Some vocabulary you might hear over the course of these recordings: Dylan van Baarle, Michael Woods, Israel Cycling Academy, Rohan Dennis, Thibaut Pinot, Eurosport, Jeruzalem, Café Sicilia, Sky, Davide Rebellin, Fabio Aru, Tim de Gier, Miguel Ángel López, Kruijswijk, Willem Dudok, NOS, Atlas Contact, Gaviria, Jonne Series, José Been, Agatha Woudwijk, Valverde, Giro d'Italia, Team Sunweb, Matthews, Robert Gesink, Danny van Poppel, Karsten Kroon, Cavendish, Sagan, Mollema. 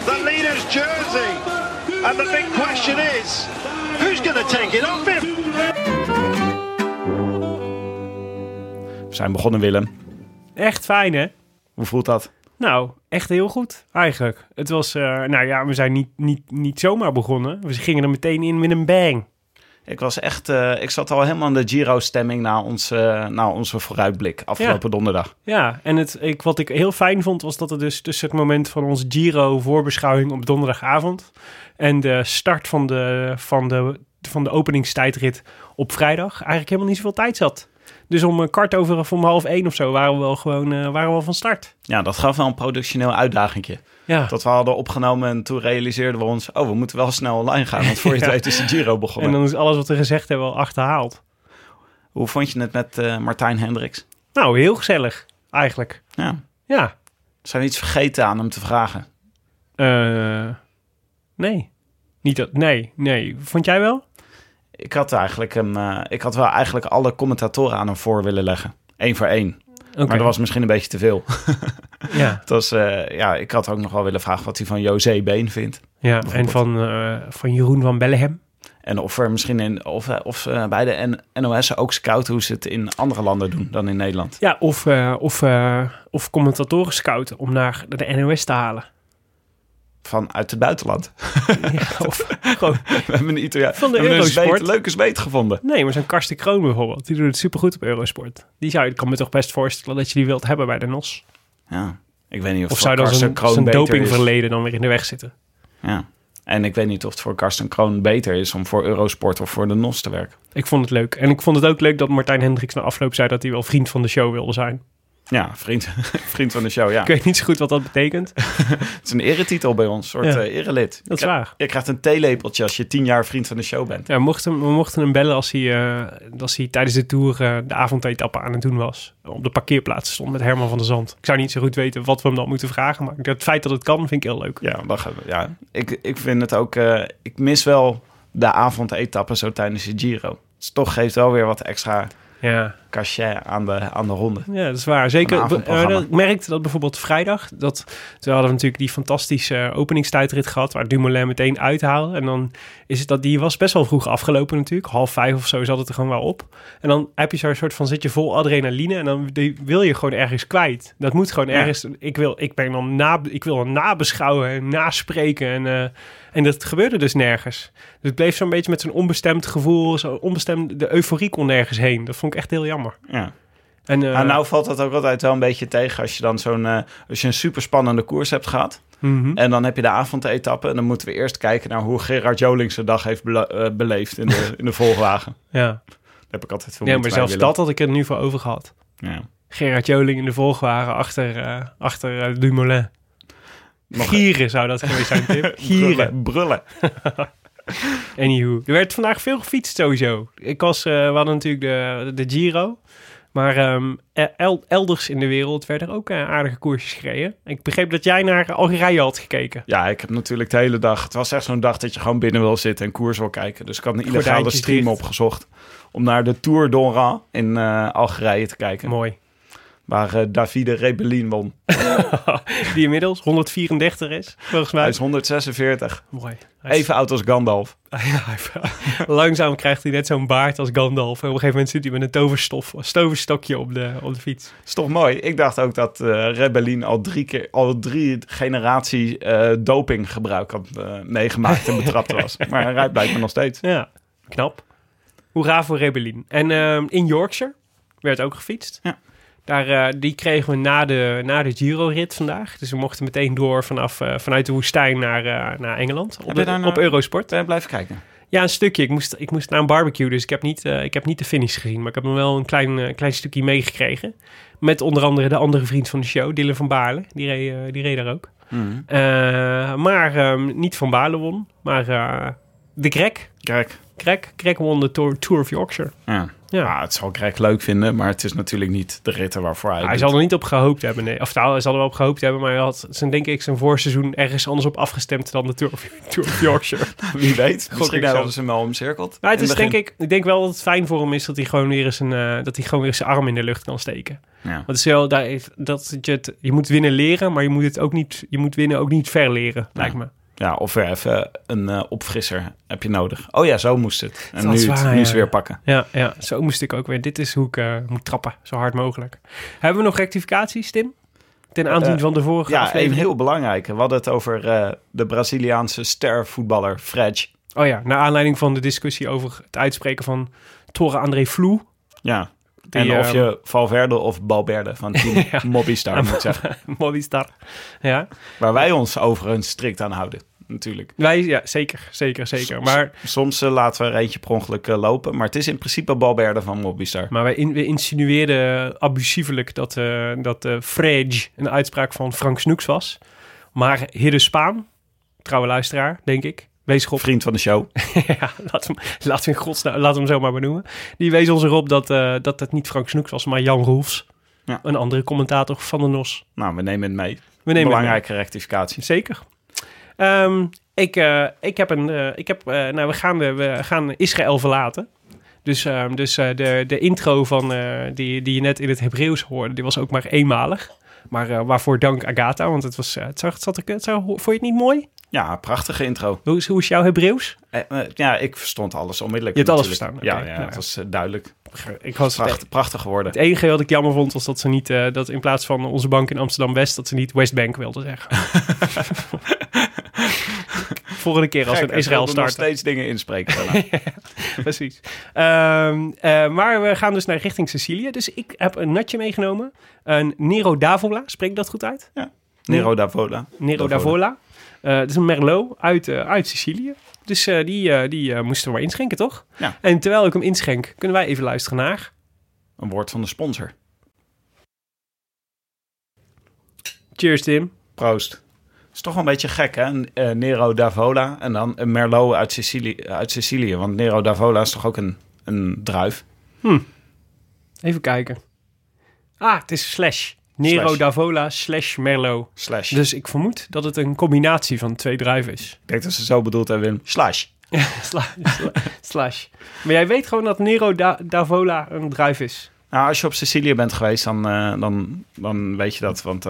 the leader's jersey, and the big question is, who's going to take it off him? We zijn begonnen, Willem. Echt fijn, hè? Hoe voelt dat? Nou, echt heel goed, eigenlijk. Het was, we zijn niet zomaar begonnen. We gingen er meteen in met een bang. Ik was echt, ik zat al helemaal in de Giro-stemming na onze vooruitblik afgelopen donderdag. Ja, en wat ik heel fijn vond was dat er dus tussen het moment van onze Giro-voorbeschouwing op donderdagavond en de start van de openingstijdrit op vrijdag eigenlijk helemaal niet zoveel tijd zat. Dus om 12:30 of zo waren we wel gewoon van start. Ja, dat gaf wel een productioneel uitdagingje. Ja. Dat we hadden opgenomen en toen realiseerden we ons... we moeten wel snel online gaan, want voor je het weet is de Giro begonnen. En dan is alles wat we gezegd hebben al achterhaald. Hoe vond je het met Martijn Hendriks? Nou, heel gezellig eigenlijk. Ja. Zijn we iets vergeten aan hem te vragen? Nee. Nee. Vond jij wel? Ik had wel eigenlijk alle commentatoren aan hem voor willen leggen. 1 voor 1. Okay. Maar dat was misschien een beetje te veel. Ja. Ik had ook nog wel willen vragen wat hij van José Been vindt. Ja, en van Jeroen van Bellegem. En of er misschien bij de NOS ook scout hoe ze het in andere landen doen dan in Nederland. Ja, of commentatoren scouten om naar de NOS te halen. Vanuit het buitenland. Ja, of gewoon... We hebben een Italiaan van de Eurosport. Een leuke zweet gevonden. Nee, maar zo'n Karsten Kroon bijvoorbeeld. Die doet het supergoed op Eurosport. Ik kan me toch best voorstellen dat je die wilt hebben bij de NOS. Ja, ik weet niet of zou dan zo'n dopingverleden dan weer in de weg zitten. Ja, en ik weet niet of het voor Karsten Kroon beter is om voor Eurosport of voor de NOS te werken. Ik vond het leuk. En ik vond het ook leuk dat Martijn Hendriks na afloop zei dat hij wel vriend van de show wilde zijn. Ja, vriend van de show, ja. Ik weet niet zo goed wat dat betekent. Het is een eretitel bij ons, een soort erelid. Dat is waar. Je krijgt een theelepeltje als je 10 jaar vriend van de show bent. Ja, we mochten hem bellen als hij tijdens de Tour de avondetappe aan het doen was. Op de parkeerplaats stond met Herman van der Zand. Ik zou niet zo goed weten wat we hem dan moeten vragen, maar het feit dat het kan vind ik heel leuk. Ja, ik vind het ook... ik mis wel de avondetappen zo tijdens de Giro. Dus toch geeft wel weer wat extra... Ja. cachet aan de ronde. Ja, dat is waar. Zeker. Ik merkte dat bijvoorbeeld vrijdag, we hadden natuurlijk die fantastische openingstijdrit gehad, waar Dumoulin meteen uithaalde. En dan is het dat die was best wel vroeg afgelopen natuurlijk. 4:30 of zo zat het er gewoon wel op. En dan heb je zo'n soort van, zit je vol adrenaline en dan wil je gewoon ergens kwijt. Dat moet gewoon ergens. Ik wil dan nabeschouwen en naspreken en dat gebeurde dus nergens. Dus het bleef zo'n beetje met zo'n onbestemd gevoel, de euforie kon nergens heen. Dat vond ik echt heel jammer. Ja. Nou valt dat ook altijd wel een beetje tegen als je dan als je een superspannende koers hebt gehad. Mm-hmm. En dan heb je de avondetappe en dan moeten we eerst kijken naar hoe Gerard Joling zijn dag heeft beleefd in de volgwagen. Ja. Daar heb ik altijd veel moeite bij. Ja, maar zelfs dat had ik er nu voor over gehad. Ja. Gerard Joling in de volgwagen achter Dumoulin. Gieren zou dat geweest zijn, Tim. Gieren. Brullen. Anywho. Er werd vandaag veel gefietst sowieso. We hadden natuurlijk de Giro. Maar elders in de wereld werden er ook aardige koersjes gereden. Ik begreep dat jij naar Algerije had gekeken. Ja, ik heb natuurlijk de hele dag... Het was echt zo'n dag dat je gewoon binnen wil zitten en koers wil kijken. Dus ik had een illegale stream opgezocht om naar de Tour d'Oran in Algerije te kijken. Mooi. Waar Davide Rebellin won. Die inmiddels 134 is, volgens mij. Hij is 146. Mooi. Even oud als Gandalf. Langzaam krijgt hij net zo'n baard als Gandalf. En op een gegeven moment zit hij met een toverstokje op de fiets. Dat is toch mooi? Ik dacht ook dat Rebellin al drie generaties dopinggebruik had meegemaakt en betrapt was. Maar hij rijdt blijkbaar nog steeds. Ja, knap. Hoera voor Rebellin. En in Yorkshire werd ook gefietst. Ja. Die kregen we na de Giro-rit vandaag. Dus we mochten meteen door vanuit de woestijn naar Engeland. Op Eurosport. Ben je blijven kijken? Ja, een stukje. Ik moest naar een barbecue, dus ik heb niet de finish gezien. Maar ik heb hem wel een klein stukje meegekregen. Met onder andere de andere vriend van de show, Dylan van Baarle. Die reed daar ook. Mm. Maar niet Van Baarle won, maar de Greg. Greg won de Tour of Yorkshire. Ja. Ja. Ah, het zal Greg leuk vinden, maar het is natuurlijk niet de ritten waarvoor hij... Hij zal er niet op gehoopt hebben, nee. Of hij zal er wel op gehoopt hebben, maar hij had denk ik zijn voorseizoen ergens anders op afgestemd dan de Tour of Yorkshire. Wie weet. Misschien hadden ze hem wel omcirkeld. Nou, ik denk wel dat het fijn voor hem is dat hij gewoon weer eens zijn arm in de lucht kan steken. Ja. Want het is wel, je moet winnen leren, maar je moet winnen ook niet verleren, lijkt me. Ja, of weer even een opfrisser heb je nodig. Oh ja, zo moest het. En nu is het weer pakken. Ja, zo moest ik ook weer. Dit is hoe ik moet trappen, zo hard mogelijk. Hebben we nog rectificaties, Tim? Ten aanzien van de vorige aflevering? Ja, een heel belangrijke. We hadden het over de Braziliaanse stervoetballer Fred. Oh ja, naar aanleiding van de discussie over het uitspreken van Torre André Flou. Ja. En of je Valverde of Balberde van Team Movistar moet zeggen. Movistar, ja. Waar wij ons overigens strikt aan houden, natuurlijk. Zeker. Maar soms laten we er eentje per ongeluk lopen, maar het is in principe Balberde van Movistar. Maar we insinueerden abusievelijk dat Frege een uitspraak van Frank Snoeks was. Maar Hidde Spaan, trouwe luisteraar, denk ik. Vriend van de show. Ja, laat hem zomaar benoemen. Die wees ons erop dat het niet Frank Snoeks was, maar Jan Roelfs. Ja. Een andere commentator van de NOS. Nou, we nemen het mee. Belangrijke rectificatie. Zeker. We gaan Israël verlaten. Dus de intro van die je net in het Hebreeuws hoorde, die was ook maar eenmalig. Maar waarvoor dank Agatha, want het was... Vond je het niet mooi? Ja, prachtige intro. Hoe is jouw Hebreeuws? Ja, ik verstond alles onmiddellijk. Je hebt alles verstaan? Okay. Ja, het was duidelijk. Ik was prachtig geworden. Het enige wat ik jammer vond was dat ze niet... dat in plaats van onze bank in Amsterdam-West... dat ze niet Westbank wilden zeggen. Volgende keer als we in Israël starten. Nog steeds dingen inspreken. Ja, precies. Maar we gaan dus naar richting Sicilië. Dus ik heb een natje meegenomen. Een Nero d'Avola. Spreek ik dat goed uit? Ja. Nero d'Avola. Nero d'Avola. Het is een Merlot uit Sicilië. Dus die moesten we maar inschenken, toch? Ja. En terwijl ik hem inschenk, kunnen wij even luisteren naar... een woord van de sponsor. Cheers, Tim. Proost. Het is toch wel een beetje gek, hè? Nero d'Avola en dan een Merlot uit Sicilië. Want Nero d'Avola is toch ook een druif? Even kijken. Ah, het is slash. Nero d'Avola slash Merlot. Slash. Dus ik vermoed dat het een combinatie van twee druiven is. Ik denk dat ze zo bedoeld hebben, Wim. Slash. slash. Maar jij weet gewoon dat Nero d'Avola een druif is. Nou, als je op Sicilië bent geweest, dan weet je dat. Want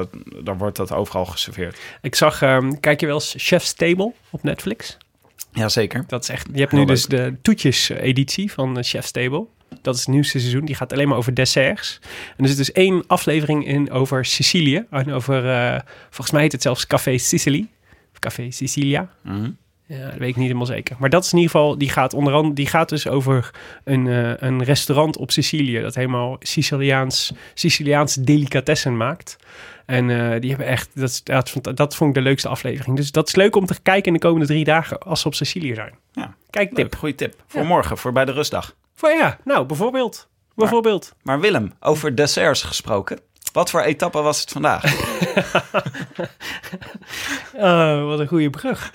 dan wordt dat overal geserveerd. Ik zag, kijk je wel eens Chef's Table op Netflix? Jazeker. Dat is echt, je hebt nu dus de toetjes-editie van Chef's Table. Dat is het nieuwste seizoen. Die gaat alleen maar over desserts. En er zit dus 1 aflevering in over Sicilië. En over, volgens mij heet het zelfs Café Sicilia. Of Café Sicilia. Mm-hmm. Ja, dat weet ik niet helemaal zeker. Maar dat is in ieder geval, die gaat dus over een restaurant op Sicilië dat helemaal Siciliaanse delicatessen maakt. En die hebben echt, dat vond ik de leukste aflevering. Dus dat is leuk om te kijken in de komende 3 dagen als ze op Sicilië zijn. Ja, kijk, goede tip. Voor morgen, voor bij de rustdag. Bijvoorbeeld. Maar Willem, over desserts gesproken. Wat voor etappe was het vandaag? Wat een goede brug.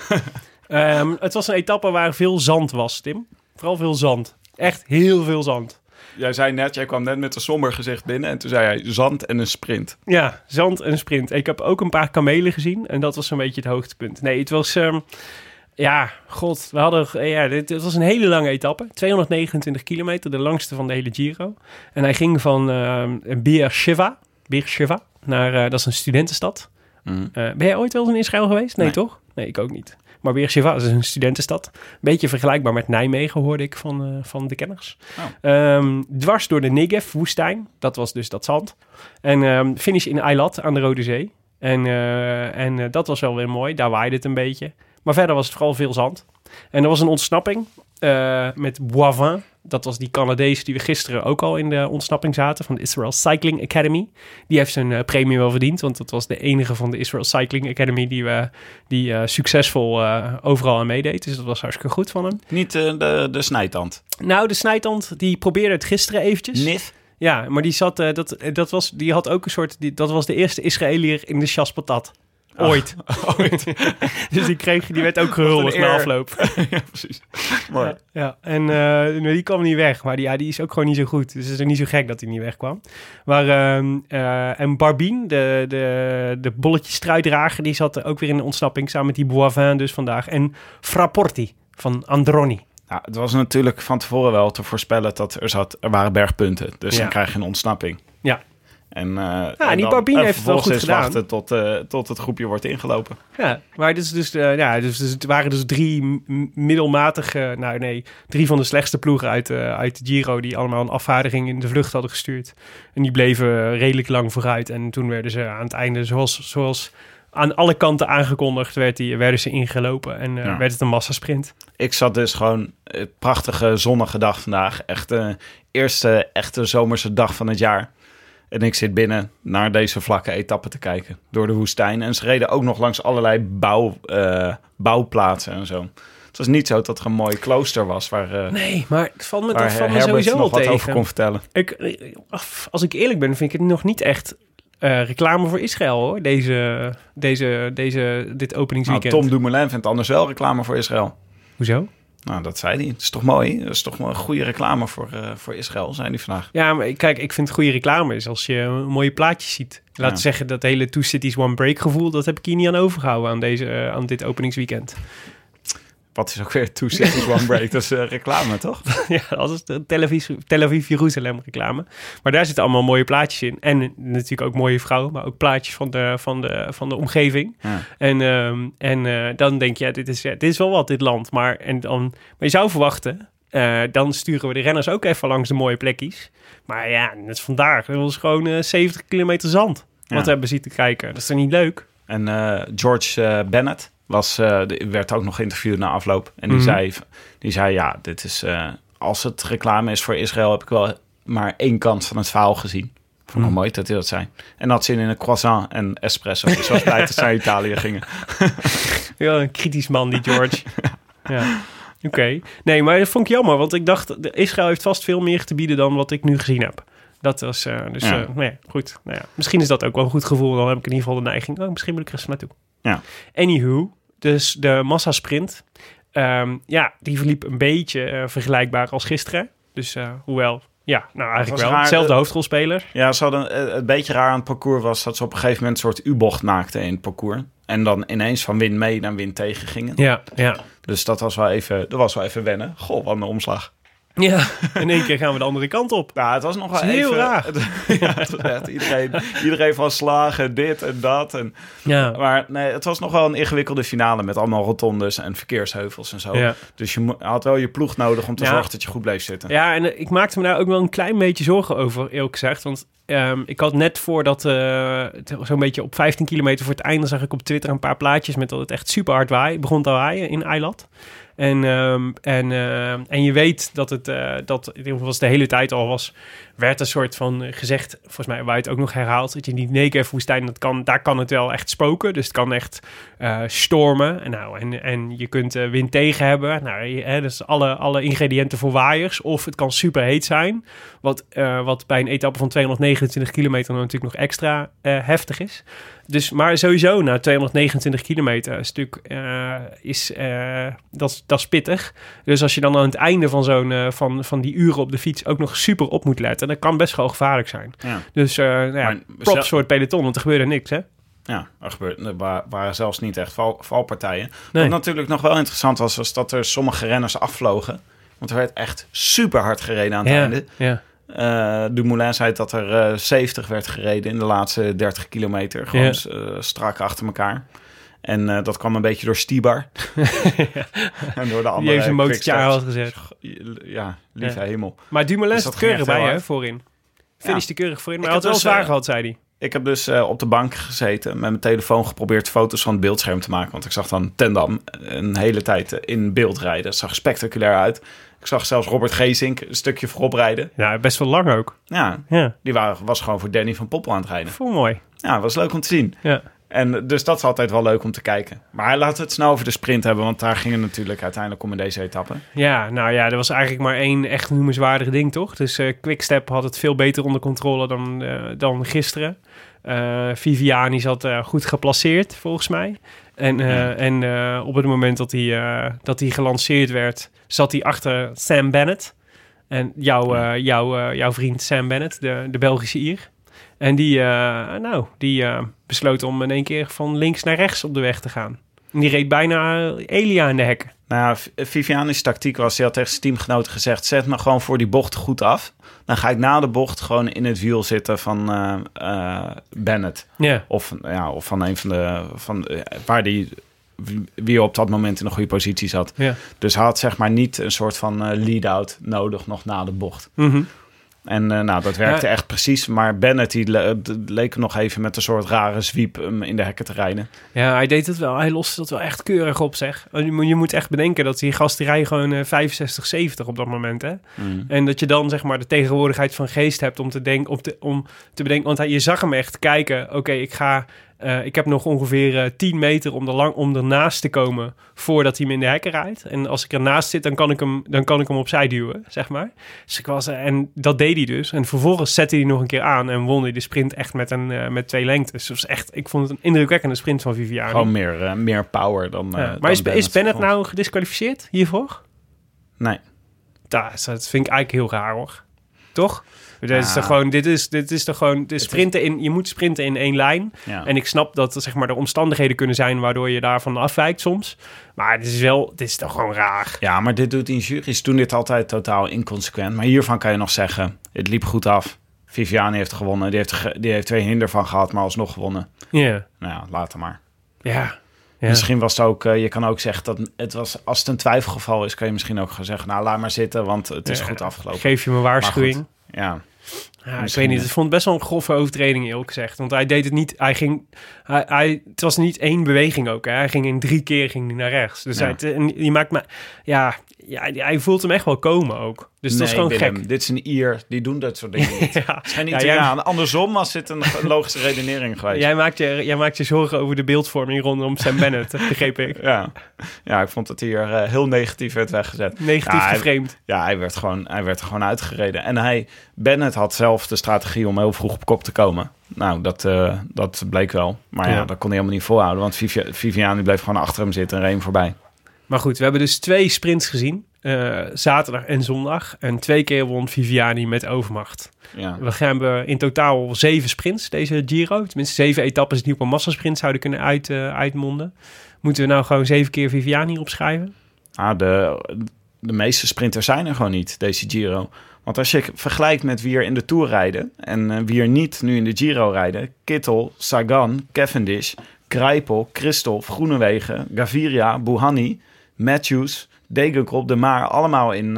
Het was een etappe waar veel zand was, Tim. Vooral veel zand. Echt heel veel zand. Jij kwam net met een somber gezicht binnen en toen zei hij zand en een sprint. Ja, zand en een sprint. Ik heb ook een paar kamelen gezien en dat was een beetje het hoogtepunt. Nee, het was... dit was een hele lange etappe. 229 kilometer, de langste van de hele Giro. En hij ging van Beersheba naar... dat is een studentenstad. Mm. Ben jij ooit wel eens in Israël geweest? Nee, toch? Nee, ik ook niet. Maar Beersheba is een studentenstad. Beetje vergelijkbaar met Nijmegen, hoorde ik van de kenners. Oh. Dwars door de Negev-woestijn. Dat was dus dat zand. En finish in Eilat aan de Rode Zee. En dat was wel weer mooi. Daar waaide het een beetje. Maar verder was het vooral veel zand. En er was een ontsnapping met Boivin. Dat was die Canadees die we gisteren ook al in de ontsnapping zaten van de Israel Cycling Academy. Die heeft zijn premie wel verdiend, want dat was de enige van de Israel Cycling Academy die succesvol overal aan meedeed. Dus dat was hartstikke goed van hem. Niet de snijtand? Nou, de snijtand die probeerde het gisteren eventjes. Nif? Ja, maar die zat, die had ook een soort, dat was de eerste Israëliër in de Shas Patat. Ooit. Dus die werd ook gehuldigd na afloop. Ja, precies. Mooi. Ja. En die kwam niet weg. Maar die is ook gewoon niet zo goed. Dus het is ook niet zo gek dat hij niet wegkwam. Maar, en Barbien, de bolletjestruidrager, die zat ook weer in de ontsnapping. Samen met die Boivin dus vandaag. En Fraporti van Androni. Nou, het was natuurlijk van tevoren wel te voorspellen dat er waren bergpunten. Dus dan krijg je een ontsnapping. Ja. En die Barbien heeft het wel goed gedaan. Wachten tot het groepje wordt ingelopen. Ja, maar het waren dus 3 middelmatige... Nou nee, 3 van de slechtste ploegen uit de Giro... die allemaal een afvaardiging in de vlucht hadden gestuurd. En die bleven redelijk lang vooruit. En toen werden ze aan het einde, zoals aan alle kanten aangekondigd... werden ze ingelopen en werd het een massasprint. Ik zat dus gewoon... prachtige zonnige dag vandaag. Echt de eerste echte zomerse dag van het jaar... En ik zit binnen naar deze vlakke etappen te kijken. Door de woestijn. En ze reden ook nog langs allerlei bouwplaatsen en zo. Het was niet zo dat er een mooi klooster was. Nee, maar het valt me sowieso nog wat tegen. Over kon vertellen. Als ik eerlijk ben, vind ik het nog niet echt reclame voor Israël, hoor. Dit openingsweekend. Tom Dumoulin vindt anders wel reclame voor Israël. Hoezo? Nou, dat zei hij. Het is toch mooi? Dat is toch een goede reclame voor Israël, zei hij vandaag. Ja, maar kijk, ik vind goede reclame is als je mooie plaatjes ziet. Laten we zeggen, dat hele Two Cities One Break gevoel... dat heb ik hier niet aan overgehouden aan dit openingsweekend. Wat is ook weer Two Cities One Break? Dat is reclame, toch? Ja, dat is de Tel Aviv Jeruzalem reclame. Maar daar zitten allemaal mooie plaatjes in. En natuurlijk ook mooie vrouwen, maar ook plaatjes van de omgeving. Ja. En dan denk je, dit is wel wat, dit land. Maar je zou verwachten, dan sturen we de renners ook even langs de mooie plekjes. Maar ja, dat is vandaag. Dat was gewoon 70 kilometer zand. Wat we hebben zitten kijken. Dat is toch niet leuk? En George Bennett... werd ook nog geïnterviewd na afloop. En die zei ja, dit is... als het reclame is voor Israël... heb ik wel maar 1 kant van het verhaal gezien. Vond ik mooi dat hij dat zei. En had zin in een croissant en espresso. Zoals wij naar Italië gingen. Ja, een kritisch man die George. Ja. Oké. Nee, maar dat vond ik jammer. Want ik dacht, Israël heeft vast veel meer te bieden... dan wat ik nu gezien heb. Dat was... goed. Nou ja, misschien is dat ook wel een goed gevoel. Dan heb ik in ieder geval de neiging... misschien wil ik er eens naartoe. Ja. Anywho... Dus de massasprint, die verliep een beetje vergelijkbaar als gisteren. Dus eigenlijk wel. Hetzelfde hoofdrolspeler. Ja, ze hadden een beetje raar aan het parcours was dat ze op een gegeven moment een soort U-bocht maakten in het parcours. En dan ineens van win mee naar win tegen gingen. Ja. Dus dat was wel even wennen. Goh, wat een omslag. Ja, in één keer gaan we de andere kant op. Nou, het was nog wel heel raar. Ja, het was echt iedereen van slagen, dit en dat. En, ja. Maar nee, het was nog wel een ingewikkelde finale met allemaal rotondes en verkeersheuvels en zo. Ja. Dus je had wel je ploeg nodig om te zorgen dat je goed bleef zitten. Ja, en ik maakte me daar ook wel een klein beetje zorgen over, eerlijk gezegd. Want ik had net voordat, zo'n beetje op 15 kilometer voor het einde, zag ik op Twitter een paar plaatjes met dat het echt super hard begon te waaien in Eilat. En je weet dat het, dat in ieder geval was de hele tijd al was, werd een soort van gezegd, volgens mij werd het ook nog herhaald, dat je die Negev-woestijn, daar kan het wel echt spoken. Dus het kan echt stormen. En je kunt wind tegen hebben. Nou, dus alle ingrediënten voor waaiers. Of het kan superheet zijn. Wat bij een etappe van 229 kilometer natuurlijk nog extra heftig is. Dus, maar sowieso, na 229 kilometer stuk dat is pittig. Dus als je dan aan het einde van van die uren op de fiets ook nog super op moet letten, dat kan best wel gevaarlijk zijn. Ja. Dus props voor het peloton, want er gebeurde niks, hè? Ja, er waren zelfs niet echt valpartijen. Nee. Wat natuurlijk nog wel interessant was dat er sommige renners afvlogen. Want er werd echt super hard gereden aan het einde. Ja. Dumoulin zei dat er 70 werd gereden in de laatste 30 kilometer. Gewoon strak achter elkaar. En dat kwam een beetje door Stibar. En door de andere. Die heeft een motortje aan had gezet. Ja, lieve hemel. Maar Dumoulin is keurig bij, hè, voorin. Finish de keurig voorin, maar hij had wel zwaar gehad, zei hij. Ik heb dus op de bank gezeten, met mijn telefoon geprobeerd foto's van het beeldscherm te maken. Want ik zag dan Ten Dam een hele tijd in beeld rijden. Het zag spectaculair uit. Ik zag zelfs Robert Gesink een stukje voorop rijden. Ja, best wel lang ook. Ja. Die was gewoon voor Danny van Poppel aan het rijden. Voel mooi. Ja, het was leuk om te zien. Ja. En dus dat is altijd wel leuk om te kijken. Maar laten we het snel over de sprint hebben, want daar ging het natuurlijk uiteindelijk om in deze etappe. Ja, nou ja, er was eigenlijk maar één echt noemenswaardig ding, toch? Dus Quick-Step had het veel beter onder controle dan gisteren. Viviani zat goed geplaceerd, volgens mij. En op het moment dat hij gelanceerd werd, zat hij achter Sam Bennett. En jouw vriend Sam Bennett, de Belgische Ier. En die besloot om in één keer van links naar rechts op de weg te gaan. En die reed bijna Elia in de hekken. Nou, Viviani's tactiek was, hij had tegen zijn teamgenoten gezegd, zet me gewoon voor die bocht goed af. Dan ga ik na de bocht gewoon in het wiel zitten van Bennett. Yeah. Of van een van de... waar die... wie op dat moment in een goede positie zat. Yeah. Dus hij had zeg maar niet een soort van lead-out nodig nog na de bocht. Mm-hmm. En dat werkte echt precies. Maar Bennett, die leek nog even met een soort rare zwiep in de hekken te rijden. Ja, hij deed het wel. Hij loste dat wel echt keurig op, zeg. Je moet echt bedenken dat die gast rijdt gewoon 65, 70 op dat moment, hè. Mm. En dat je dan, zeg maar, de tegenwoordigheid van geest hebt om te bedenken. Want je zag hem echt kijken. Oké, ik heb nog ongeveer 10 meter om ernaast te komen voordat hij me in de hekken rijdt. En als ik ernaast zit, dan kan ik hem opzij duwen, zeg maar. Dus en dat deed hij dus. En vervolgens zette hij nog een keer aan en won hij de sprint echt met 2 lengtes. Dus echt, ik vond het een indrukwekkende sprint van Viviani. Gewoon meer power dan... maar is Bennett nou gedisqualificeerd hiervoor? Nee. Dat vind ik eigenlijk heel raar, hoor. Toch? Je moet sprinten in één lijn. Ja. En ik snap dat zeg maar, er omstandigheden kunnen zijn waardoor je daarvan afwijkt soms. Maar het is toch gewoon raar. Ja, maar dit doet in jury's doen dit altijd totaal inconsequent. Maar hiervan kan je nog zeggen, het liep goed af. Viviani heeft gewonnen. Die heeft 2 hinder van gehad, maar alsnog gewonnen. Yeah. Nou ja, later maar. Ja. Ja. Misschien was het ook, je kan ook zeggen dat het was, als het een twijfelgeval is, kan je misschien ook gaan zeggen, nou laat maar zitten, want het is goed afgelopen. Geef je me waarschuwing. Ja. Ja, ik weet niet. Ik vond het best wel een grove overtreding, eerlijk gezegd. Want hij deed het niet. Het was niet één beweging ook. Hè. Hij ging in 3 keer naar rechts. Dus hij maakt me. Ja, hij voelt hem echt wel komen ook. Dus dat is gewoon Willem, gek. Dit is een Ier. Die doen dat soort dingen niet. Het zijn niet andersom was dit een logische redenering geweest. Jij maakt je zorgen over de beeldvorming rondom Sam Bennett, begreep ik. Ja, ik vond dat hij er heel negatief werd weggezet. Negatief geframed. Hij werd gewoon uitgereden. En Bennett had zelf de strategie om heel vroeg op kop te komen. Nou, dat bleek wel. Maar dat kon hij helemaal niet volhouden. Want Viviani bleef gewoon achter hem zitten en reed hem voorbij. Maar goed, we hebben dus 2 sprints gezien. Zaterdag en zondag. En 2 keer won Viviani met overmacht. Ja. We hebben in totaal 7 sprints deze Giro. Tenminste 7 etappes die op een massasprint zouden kunnen uitmonden. Moeten we nou gewoon 7 keer Viviani opschrijven? de meeste sprinters zijn er gewoon niet, deze Giro. Want als je vergelijkt met wie er in de Tour rijden en wie er niet nu in de Giro rijden... Kittel, Sagan, Cavendish, Greipel, Christophe, Groenewegen, Gaviria, Buhani, Matthews, Degenkop, De Maar... allemaal in...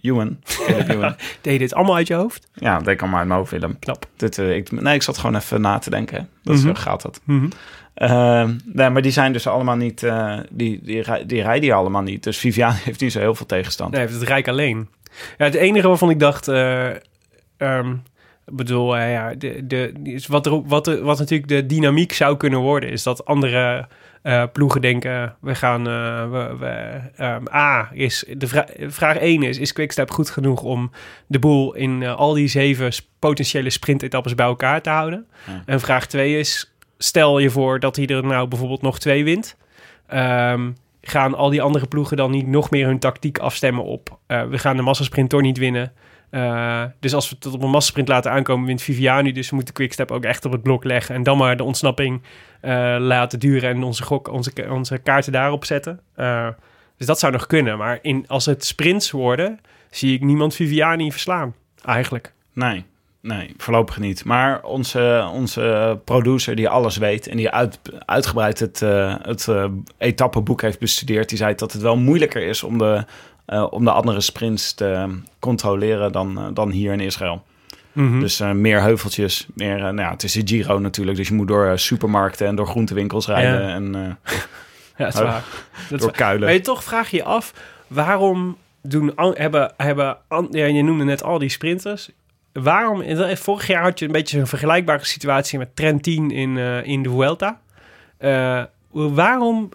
Ewan. Deed je dit allemaal uit je hoofd? Ja, dat deed ik allemaal uit mijn hoofd, Willem. Knap. Ik zat gewoon even na te denken. Dat is, gaat dat. Mm-hmm. Nee, maar die zijn dus allemaal niet... die rijden allemaal niet. Dus Viviani heeft niet zo heel veel tegenstand. Nee, het rijk alleen. Ja, het enige waarvan ik dacht... wat natuurlijk de dynamiek zou kunnen worden... is dat andere... ploegen denken, vraag 1 is Quick-Step goed genoeg om de boel in al die 7 potentiële sprintetappes bij elkaar te houden? Ja. En vraag 2 is, stel je voor dat hij er nou bijvoorbeeld nog 2 wint. Gaan al die andere ploegen dan niet nog meer hun tactiek afstemmen op? We gaan de massasprint toch niet winnen. Dus als we tot op een massasprint laten aankomen, wint Viviani. Dus we moeten Quick-Step ook echt op het blok leggen. En dan maar de ontsnapping laten duren en onze kaarten daarop zetten. Dus dat zou nog kunnen. Maar als het sprints worden, zie ik niemand Viviani verslaan, eigenlijk. Nee, voorlopig niet. Maar onze producer die alles weet en die uitgebreid het etappenboek heeft bestudeerd... die zei dat het wel moeilijker is om de andere sprints te controleren dan hier in Israël. Mm-hmm. Dus meer heuveltjes. Het is de Giro natuurlijk. Dus je moet door supermarkten en door groentewinkels rijden. Ja, en, ja dat is waar. Door kuilen. Maar je toch vraag je af, waarom je noemde net al die sprinters... Waarom, vorig jaar had je een beetje een vergelijkbare situatie met Trentin in de Vuelta. Waarom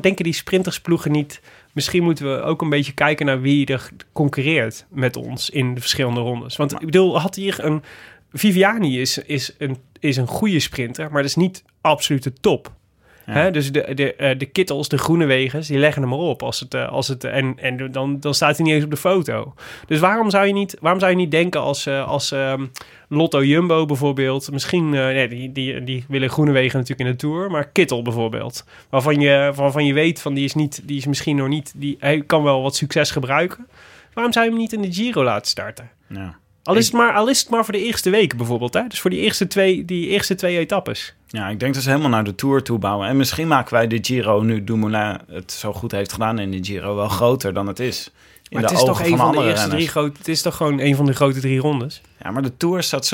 denken die sprintersploegen niet... Misschien moeten we ook een beetje kijken naar wie er concurreert met ons in de verschillende rondes. Want ik bedoel, had hier een... Viviani is een goede sprinter, maar dat is niet absolute top. Ja. Hè? Dus de Kittels, de Groenewegens, die leggen hem maar op. Dan staat hij niet eens op de foto. Dus waarom zou je niet denken als Lotto Jumbo bijvoorbeeld... Misschien, die willen Groenewegen natuurlijk in de Tour, maar Kittel bijvoorbeeld. Waarvan je weet, van die is misschien nog niet... Hij kan wel wat succes gebruiken. Waarom zou je hem niet in de Giro laten starten? Ja. Al is het maar voor de eerste weken bijvoorbeeld. Hè? Dus voor die eerste twee etappes. Ja, ik denk dat ze helemaal naar de Tour toe bouwen. En misschien maken wij de Giro, nu Dumoulin het zo goed heeft gedaan in de Giro, wel groter dan het is. Maar het is toch een van de eerste 3 grote... Het is toch gewoon een van de grote 3 rondes? Ja, maar de Tour staat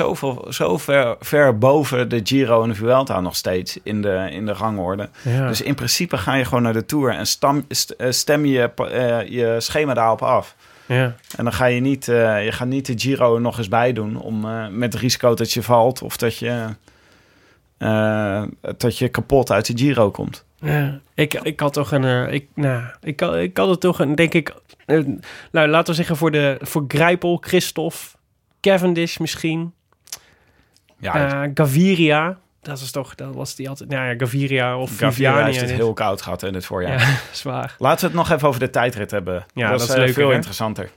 zo ver boven de Giro en de Vuelta nog steeds in de rangorde. Ja. Dus in principe ga je gewoon naar de Tour en stem je schema daarop af. Ja. En dan gaat niet de Giro nog eens bij doen om met het risico dat je valt of dat je kapot uit de Giro komt. Ja, laten we zeggen voor Greipel, Christophe, Cavendish misschien, ja, Gaviria. Gaviria of Viviani heeft het heel koud gehad in het voorjaar. Ja, zwaar. Laten we het nog even over de tijdrit hebben. Ja, dat is leuk, veel interessanter.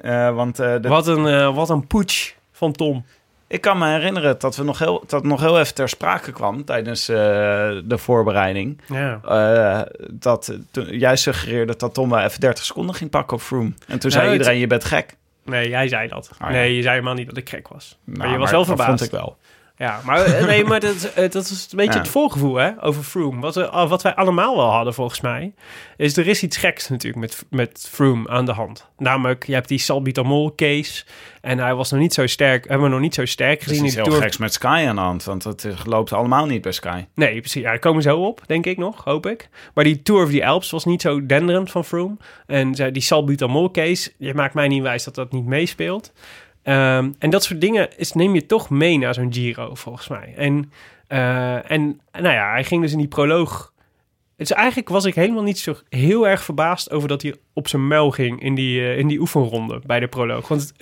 Ja. Wat een putsch van Tom. Ik kan me herinneren dat nog heel even ter sprake kwam tijdens de voorbereiding. Ja. Jij suggereerde dat Tom wel even 30 seconden ging pakken op Froome. En toen zei iedereen, je bent gek. Nee, jij zei dat. Ah, ja. Nee, je zei helemaal niet dat ik gek was. Nou, maar je was wel verbaasd. Dat vond ik wel. Ja, maar dat is een beetje het voorgevoel hè, over Froome. Wat wij allemaal wel hadden volgens mij... is er is iets geks natuurlijk met Froome aan de hand. Namelijk, je hebt die salbutamol-case... en hij was nog niet zo sterk, hebben we nog niet zo sterk gezien. Het is heel geks met Sky aan de hand... want het loopt allemaal niet bij Sky. Nee, precies. Ja, daar komen ze zo op, denk ik nog, hoop ik. Maar die Tour of the Alps was niet zo denderend van Froome. En die salbutamol-case... je maakt mij niet wijs dat dat niet meespeelt... en dat soort dingen neem je toch mee naar zo'n Giro, volgens mij. En hij ging dus in die proloog. Dus eigenlijk was ik helemaal niet zo heel erg verbaasd over dat hij op zijn muil ging in die oefenronde bij de proloog. Want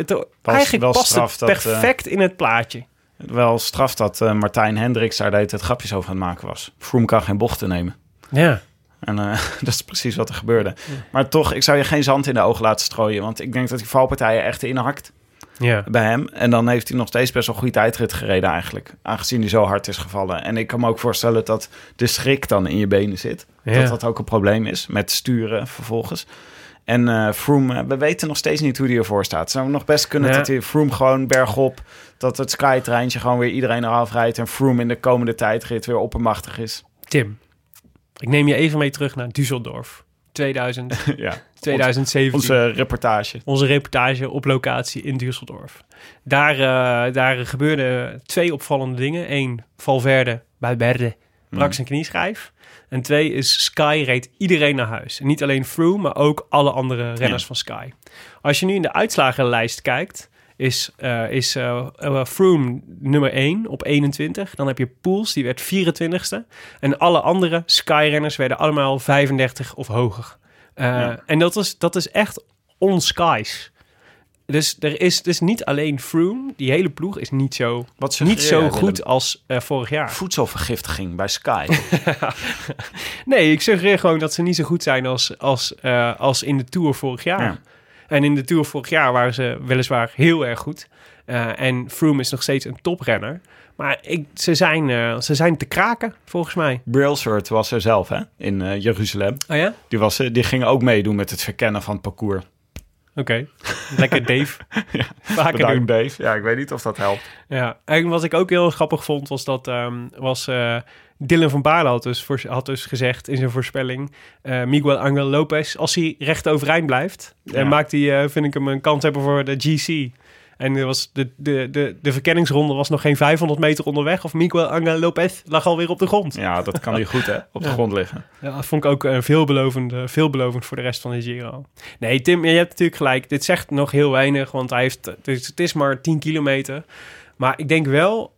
eigenlijk past het perfect in het plaatje. Wel straf dat Martijn Hendriks daar deed het grapjes over aan het maken was. Froome kan geen bochten nemen. Ja. En dat is precies wat er gebeurde. Ja. Maar toch, ik zou je geen zand in de ogen laten strooien. Want ik denk dat die valpartijen echt inhakt. yeah, bij hem. En dan heeft hij nog steeds best wel een goede tijdrit gereden eigenlijk. Aangezien hij zo hard is gevallen. En ik kan me ook voorstellen dat de schrik dan in je benen zit. Yeah. Dat dat ook een probleem is met sturen vervolgens. En Froome, we weten nog steeds niet hoe die ervoor staat. Zou nog best kunnen dat hij Froome gewoon bergop, dat het Sky-treintje gewoon weer iedereen eraf rijdt en Froome in de komende tijdrit weer oppermachtig is. Tim, ik neem je even mee terug naar Düsseldorf. 2017. Onze reportage op locatie in Düsseldorf. Daar gebeurden twee opvallende dingen. Eén, Valverde brak zijn knieschijf. En twee is, Sky reed iedereen naar huis. En niet alleen Froome, maar ook alle andere renners van Sky. Als je nu in de uitslagenlijst kijkt, is Froome nummer 1 op 21. Dan heb je Poels, die werd 24ste. En alle andere Sky-renners werden allemaal 35 of hoger. En dat is echt on-Skies. Dus er is dus niet alleen Froome. Die hele ploeg is niet zo goed als vorig jaar. Voedselvergiftiging bij Sky. Nee, ik suggereer gewoon dat ze niet zo goed zijn als in de Tour vorig jaar. Ja. En in de Tour vorig jaar waren ze weliswaar heel erg goed. En Froome is nog steeds een toprenner. Maar ze zijn te kraken, volgens mij. Brailsford was er zelf, hè? In Jeruzalem. Oh ja? Die ging ook meedoen met het verkennen van het parcours. Oké, lekker Dave. Bedankt Dave. Ja, ik weet niet of dat helpt. Ja, en wat ik ook heel grappig vond was dat Dylan van Baarle had dus gezegd in zijn voorspelling, Miguel Ángel López, als hij recht overeind blijft, maakt hij, vind ik hem een kans hebben voor de GC. En er was de verkenningsronde was nog geen 500 meter onderweg. Of Miguel Ángel López lag alweer op de grond. Ja, dat kan niet goed, hè? Op de grond liggen. Ja, dat vond ik ook veelbelovend voor de rest van de Giro. Nee, Tim, je hebt natuurlijk gelijk. Dit zegt nog heel weinig, want het is maar 10 kilometer. Maar ik denk wel,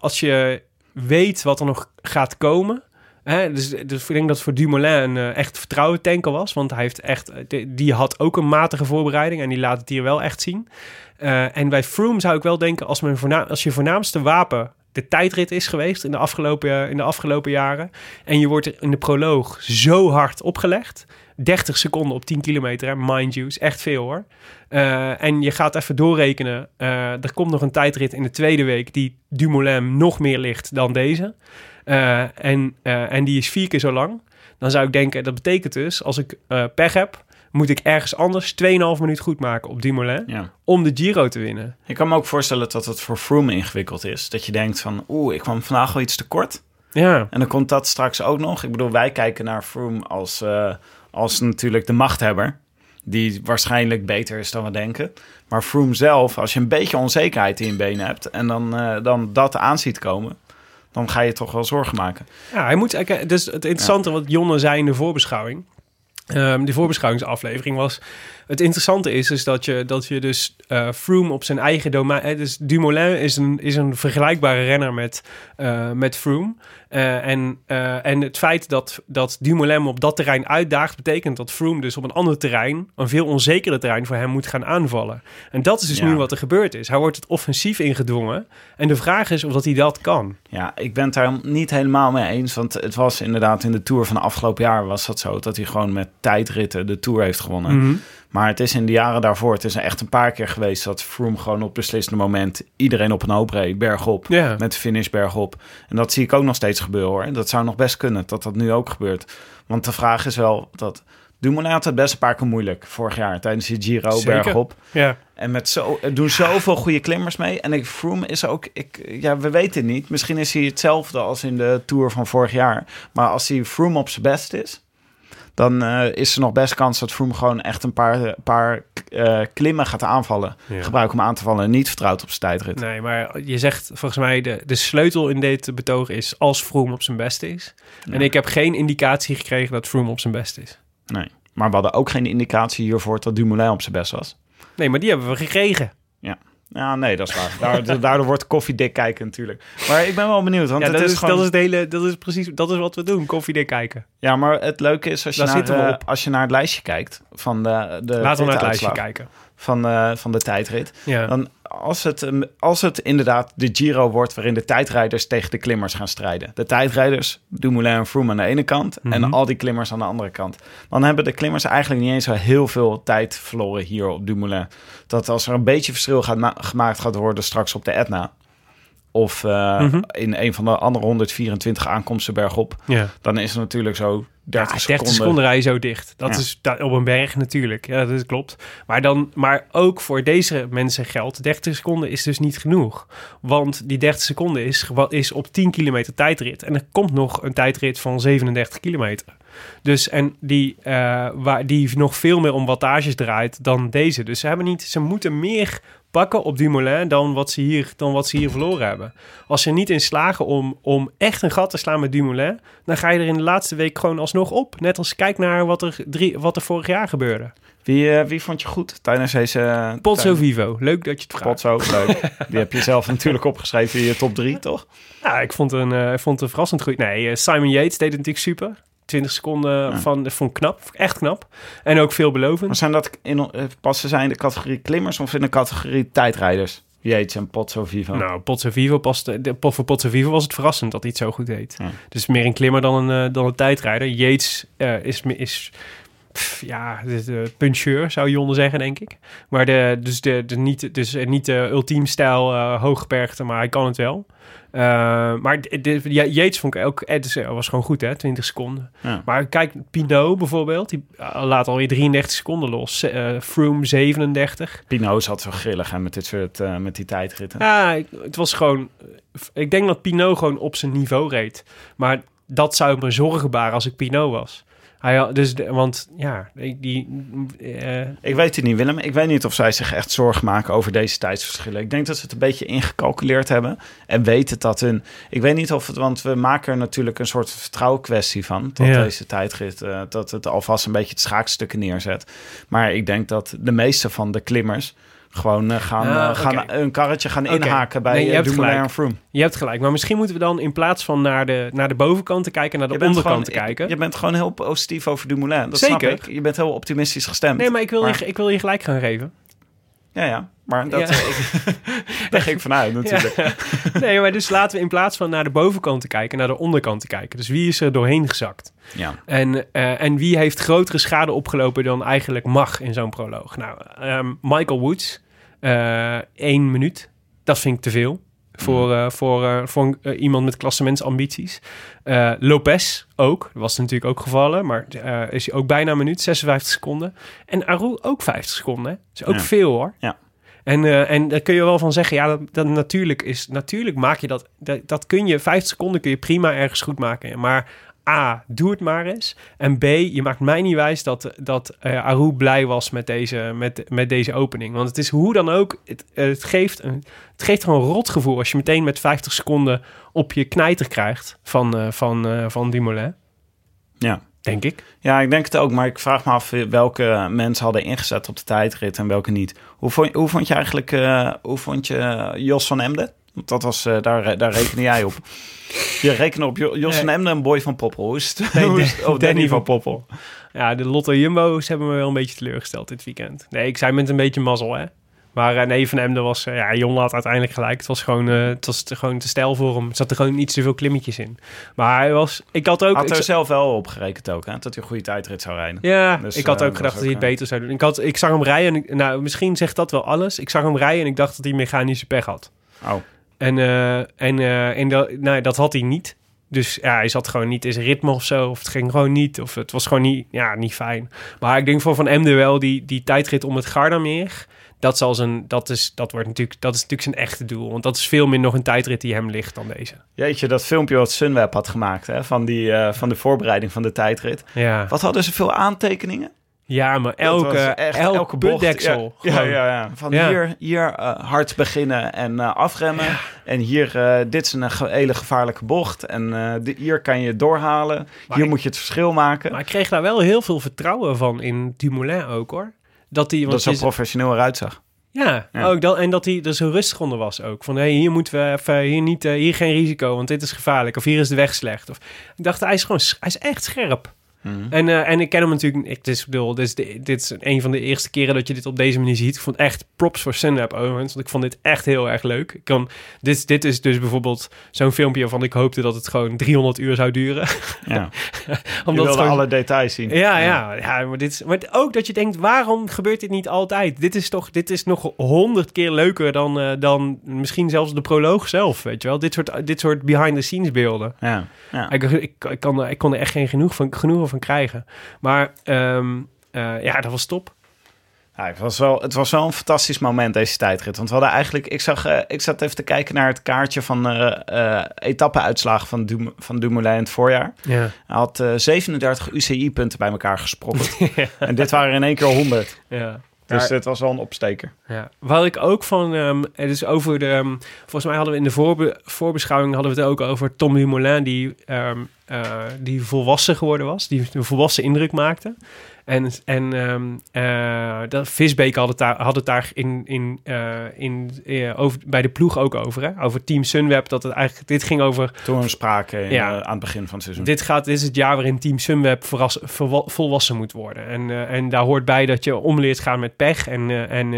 als je weet wat er nog gaat komen. Hè, dus ik denk dat voor Dumoulin een echt vertrouwen tanker was. Want hij heeft die had ook een matige voorbereiding. En die laat het hier wel echt zien. En bij Froome zou ik wel denken, als je voornaamste wapen de tijdrit is geweest in de afgelopen jaren. En je wordt er in de proloog zo hard opgelegd. 30 seconden op 10 kilometer, hè, mind you, is echt veel hoor. En je gaat even doorrekenen. Er komt nog een tijdrit in de tweede week die Dumoulin nog meer ligt dan deze. En die is 4 keer zo lang. Dan zou ik denken, dat betekent dus, als ik pech heb, moet ik ergens anders 2,5 minuut goed maken op Dumoulin om de Giro te winnen. Ik kan me ook voorstellen dat het voor Froome ingewikkeld is. Dat je denkt van, ik kwam vandaag al iets te kort. Ja. En dan komt dat straks ook nog. Ik bedoel, wij kijken naar Froome als natuurlijk de machthebber. Die waarschijnlijk beter is dan we denken. Maar Froome zelf, als je een beetje onzekerheid in je benen hebt en dan dat aan ziet komen, dan ga je toch wel zorgen maken. Ja, hij moet. Dus het interessante wat Jonne zei in de voorbeschouwing. De voorbeschouwingsaflevering was. Het interessante is dat je dus Froome op zijn eigen domein. Dus Dumoulin is een vergelijkbare renner met Froome. En het feit dat Dumoulin op dat terrein uitdaagt, betekent dat Froome dus op een ander terrein, een veel onzekerder terrein voor hem moet gaan aanvallen. En dat is dus nu wat er gebeurd is. Hij wordt het offensief ingedwongen. En de vraag is of dat hij dat kan. Ja, ik ben het daar niet helemaal mee eens. Want het was inderdaad in de Tour van de afgelopen jaar was dat zo. Dat hij gewoon met tijdritten de Tour heeft gewonnen. Mm-hmm. Maar het is in de jaren daarvoor, het is echt een paar keer geweest dat Froome gewoon op beslissende moment iedereen op een hoop reed, bergop, met de finish bergop. En dat zie ik ook nog steeds gebeuren hoor. En dat zou nog best kunnen, dat nu ook gebeurt. Want de vraag is wel, dat Dumoulin had het best een paar keer moeilijk vorig jaar tijdens de Giro bergop. Ja. En doen zoveel goede klimmers mee. En Froome is ook, we weten het niet, misschien is hij hetzelfde als in de Tour van vorig jaar. Maar als hij Froome op zijn best is, dan is er nog best kans dat Froome gewoon echt een paar klimmen gaat aanvallen. Ja. Gebruik om aan te vallen en niet vertrouwd op zijn tijdrit. Nee, maar je zegt volgens mij de sleutel in dit betoog is als Froome op zijn best is. Ja. En ik heb geen indicatie gekregen dat Froome op zijn best is. Nee, maar we hadden ook geen indicatie hiervoor dat Dumoulin op zijn best was. Nee, maar die hebben we gekregen. Ja. Ja, nee, dat is waar. Daardoor wordt koffiedik kijken natuurlijk. Maar ik ben wel benieuwd. Want dat is wat we doen, koffiedik kijken. Ja, maar het leuke is als je naar het lijstje kijkt. Laten we naar het lijstje kijken. van de tijdrit. Ja. Dan als het inderdaad de Giro wordt waarin de tijdrijders tegen de klimmers gaan strijden. De tijdrijders, Dumoulin en Froome aan de ene kant en al die klimmers aan de andere kant. Dan hebben de klimmers eigenlijk niet eens zo heel veel tijd verloren hier op Dumoulin. Dat als er een beetje verschil gemaakt gaat worden straks op de Etna of in een van de andere 124 aankomsten bergop, dan is het natuurlijk zo 30 seconden rij je zo dicht. Dat is op een berg natuurlijk. Ja, dat klopt. Maar ook voor deze mensen geldt, 30 seconden is dus niet genoeg. Want die 30 seconden is op 10 kilometer tijdrit. En er komt nog een tijdrit van 37 kilometer. Dus en die nog veel meer om wattages draait dan deze. Dus ze moeten meer pakken op Dumoulin dan wat ze hier verloren hebben. Als ze niet in slagen om echt een gat te slaan met Dumoulin, dan ga je er in de laatste week gewoon alsnog op. Net als kijk naar wat er vorig jaar gebeurde. Wie vond je goed tijdens deze... Pozzo Vivo. Leuk dat je het vraagt. Pozzo, leuk. Die heb je zelf natuurlijk opgeschreven in je top 3, toch? Ja, ik vond een verrassend goed. Nee, Simon Yates deed het natuurlijk super. 20 seconden vond ik knap. Echt knap. En ook veelbelovend. Maar zijn dat passen zij in de categorie klimmers of in de categorie tijdrijders? Yates en Pozzo Vivo. Nou, Pozzo Vivo voor Pozzo Vivo was het verrassend dat hij het zo goed deed. Ja. Dus meer een klimmer dan een tijdrijder. Yates is puncheur, zou Jonne zeggen, denk ik. Maar niet de ultiem stijl hooggebergte, maar hij kan het wel. Yates vond ik ook... was gewoon goed, hè? 20 seconden. Ja. Maar kijk, Pinot bijvoorbeeld. Die laat alweer 33 seconden los. Froome 37. Pinot zat zo grillig, hè? Met dit soort... met die tijdritten. Ja, het was gewoon... Ik denk dat Pinot gewoon op zijn niveau reed. Maar dat zou me zorgen baren als ik Pinot was. Ik weet het niet, Willem. Ik weet niet of zij zich echt zorgen maken over deze tijdsverschillen. Ik denk dat ze het een beetje ingecalculeerd hebben en weten dat hun... Ik weet niet of het... Want we maken er natuurlijk een soort vertrouwenkwestie van... tot deze tijdrit, dat het alvast een beetje het schaakstukken neerzet. Maar ik denk dat de meeste van de klimmers... gewoon gaan een karretje gaan inhaken bij Dumoulin en Froome. Je hebt gelijk, maar misschien moeten we dan in plaats van naar de bovenkant te kijken... naar de onderkant te kijken. Je bent gewoon heel positief over Dumoulin, dat zeker. Snap ik. Je bent heel optimistisch gestemd. Nee, maar ik wil je gelijk gaan geven. Ja, maar dat daar ging ik vanuit natuurlijk. Ja. Nee, maar dus laten we in plaats van naar de bovenkant te kijken... naar de onderkant te kijken. Dus wie is er doorheen gezakt? Ja. En wie heeft grotere schade opgelopen dan eigenlijk mag in zo'n proloog? Nou, Michael Woods... 1 minuut. Dat vind ik te veel voor iemand met klassementsambities. Lopez ook. Dat was natuurlijk ook gevallen, maar is hij ook bijna een minuut, 56 seconden. En Aru ook 50 seconden. Dat is ook veel, hoor. Ja. En daar kun je wel van zeggen, ja, dat natuurlijk is... Natuurlijk maak je dat kun je... 50 seconden kun je prima ergens goed maken. Maar A, doe het maar eens. En B, je maakt mij niet wijs dat Aru blij was met deze opening. Want het is hoe dan ook, het geeft gewoon een rotgevoel... als je meteen met 50 seconden op je knijter krijgt van Dumoulin. Ja. Denk ik. Ja, ik denk het ook. Maar ik vraag me af welke mensen hadden ingezet op de tijdrit en welke niet. Hoe vond je eigenlijk Jos van Emden? Want dat was, daar rekende jij op. Je rekende op Jos van Emden en Boy van Poppel. Danny van Poppel. Ja, de Lotto Jumbo's hebben me wel een beetje teleurgesteld dit weekend. Nee, ik zei met een beetje mazzel, hè. Maar van Emden was... Jon had uiteindelijk gelijk. Het was gewoon te stijl voor hem. Er zaten gewoon niet zoveel klimmetjes in. Maar hij was... Ik had er zelf wel op gerekend ook, hè? Dat hij een goede tijdrit zou rijden. Ja, dus, ik had ook gedacht dat hij het beter zou doen. Ik zag hem rijden en... Nou, misschien zegt dat wel alles. Ik zag hem rijden en ik dacht dat hij mechanische pech had. Oh. En dat had hij niet. Dus ja, hij zat gewoon niet in zijn ritme of zo. Of het ging gewoon niet. Of het was gewoon niet fijn. Maar ik denk voor Van Emden wel die tijdrit om het Gardameer... Dat is natuurlijk zijn echte doel. Want dat is veel meer nog een tijdrit die hem ligt dan deze. Jeetje, dat filmpje wat Sunweb had gemaakt... Hè, van de voorbereiding van de tijdrit. Ja. Wat hadden ze veel aantekeningen? Ja, maar elke putdeksel. Ja. Hier hard beginnen en afremmen. Ja. En hier, dit is een hele gevaarlijke bocht. En hier kan je doorhalen. Maar hier moet je het verschil maken. Maar ik kreeg daar wel heel veel vertrouwen van in Dumoulin ook, hoor. Dat zo professioneel eruit zag. Ja. Ook dat, en dat hij er zo rustig onder was ook. Van, hier moeten we even, hier geen risico, want dit is gevaarlijk. Of hier is de weg slecht. Of, ik dacht, hij is echt scherp. Mm-hmm. En ik ken hem natuurlijk... Dit is een van de eerste keren dat je dit op deze manier ziet. Ik vond echt props voor Sunweb overigens. Want ik vond dit echt heel erg leuk. Dit is dus bijvoorbeeld zo'n filmpje waarvan ik hoopte dat het gewoon 300 uur zou duren. Ja. Omdat je gewoon... alle details zien. Ja, maar ook dat je denkt, waarom gebeurt dit niet altijd? Dit is nog 100 keer leuker dan misschien zelfs de proloog zelf, weet je wel? Dit soort behind-the-scenes beelden. Ja, ja. Ik kon er echt geen genoeg van krijgen. Maar dat was top. Ja, het was wel een fantastisch moment deze tijdrit. Want we hadden eigenlijk... Ik zat even te kijken naar het kaartje van etappe-uitslagen van Dumoulin in het voorjaar. Ja. Hij had 37 UCI-punten bij elkaar gesprokkeld. Ja. En dit waren in één keer 100. Ja. Dus het was wel een opsteker. Ja. Wat ik ook van... volgens mij hadden we in de voorbeschouwing... hadden we het ook over Tom Dumoulin... die volwassen geworden was. Die een volwassen indruk maakte. En Visbeek had het daar over, bij de ploeg ook over. Hè? Over Team Sunweb. Dit ging over... Toen we spraken aan het begin van het seizoen. Dit is het jaar waarin Team Sunweb volwassen moet worden. En daar hoort bij dat je om leert gaan met pech. En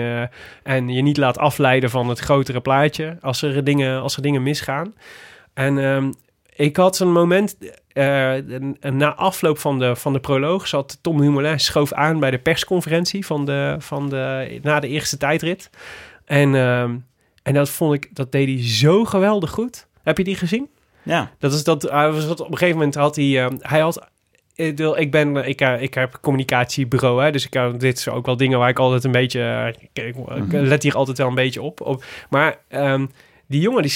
je niet laat afleiden van het grotere plaatje. Als er dingen misgaan. Ik had zo'n moment, na afloop van de proloog, zat Tom Dumoulin schoof aan bij de persconferentie na de eerste tijdrit. En dat deed hij zo geweldig goed. Heb je die gezien? Ja. Op een gegeven moment had hij had... Ik heb een communicatiebureau, hè, dus dit zijn ook wel dingen waar ik altijd een beetje... Ik let hier altijd wel een beetje op. Maar... die jongen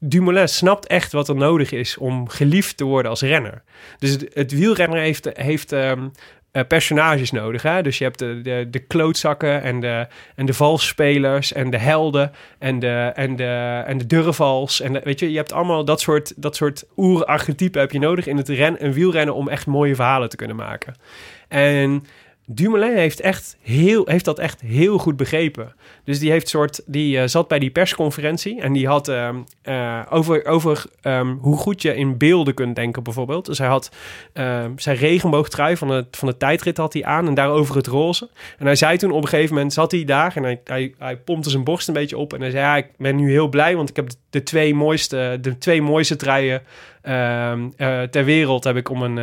Dumoulin snapt echt wat er nodig is om geliefd te worden als renner. Dus het wielrenner heeft personages nodig. Hè? Dus je hebt de klootzakken en de valsspelers en de helden en de durvals. En weet je hebt allemaal dat soort oerarchetypen heb je nodig in het wielrennen om echt mooie verhalen te kunnen maken. En Dumoulin heeft dat echt heel goed begrepen. Dus die zat bij die persconferentie en die had over hoe goed je in beelden kunt denken bijvoorbeeld. Dus hij had zijn regenboogtrui van de tijdrit had hij aan en daarover het roze. En hij zei toen op een gegeven moment zat hij daar en hij pompte zijn borst een beetje op en hij zei ik ben nu heel blij want ik heb de twee mooiste truien ter wereld heb ik om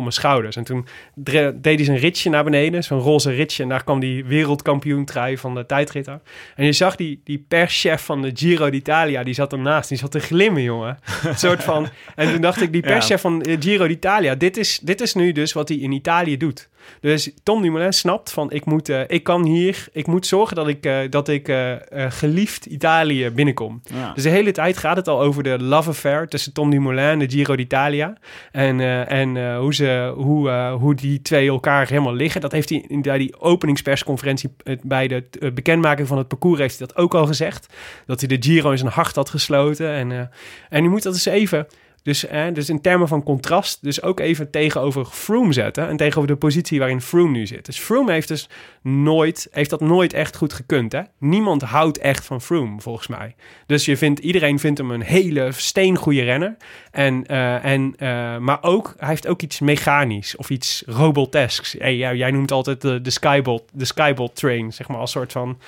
mijn schouders. En toen deed hij zijn ritje naar beneden, zo'n roze ritje. En daar kwam die wereldkampioentrui van de tijdrit af. En je zag die perschef van de Giro d'Italia, die zat ernaast. Die zat te glimmen, jongen. Een soort van... En toen dacht ik, die perschef van de Giro d'Italia, dit is nu dus wat hij in Italië doet. Dus Tom Dumoulin snapt van, ik moet zorgen dat ik geliefd Italië binnenkom. Ja. Dus de hele tijd gaat het al over de love affair tussen Tom Dumoulin en de Giro d'Italia. En hoe die twee elkaar helemaal liggen. Dat heeft hij in die openingspersconferentie bij de bekendmaking van het parcours heeft hij dat ook al gezegd. Dat hij de Giro in zijn hart had gesloten. En nu moet dat eens even... Dus in termen van contrast, dus ook even tegenover Froome zetten en tegenover de positie waarin Froome nu zit. Dus Froome heeft dat nooit echt goed gekund. Hè? Niemand houdt echt van Froome, volgens mij. Dus iedereen vindt hem een hele steengoede renner. Maar ook, hij heeft ook iets mechanisch of iets robotesks. Hey, jij noemt altijd de Skybot train, zeg maar, als soort van...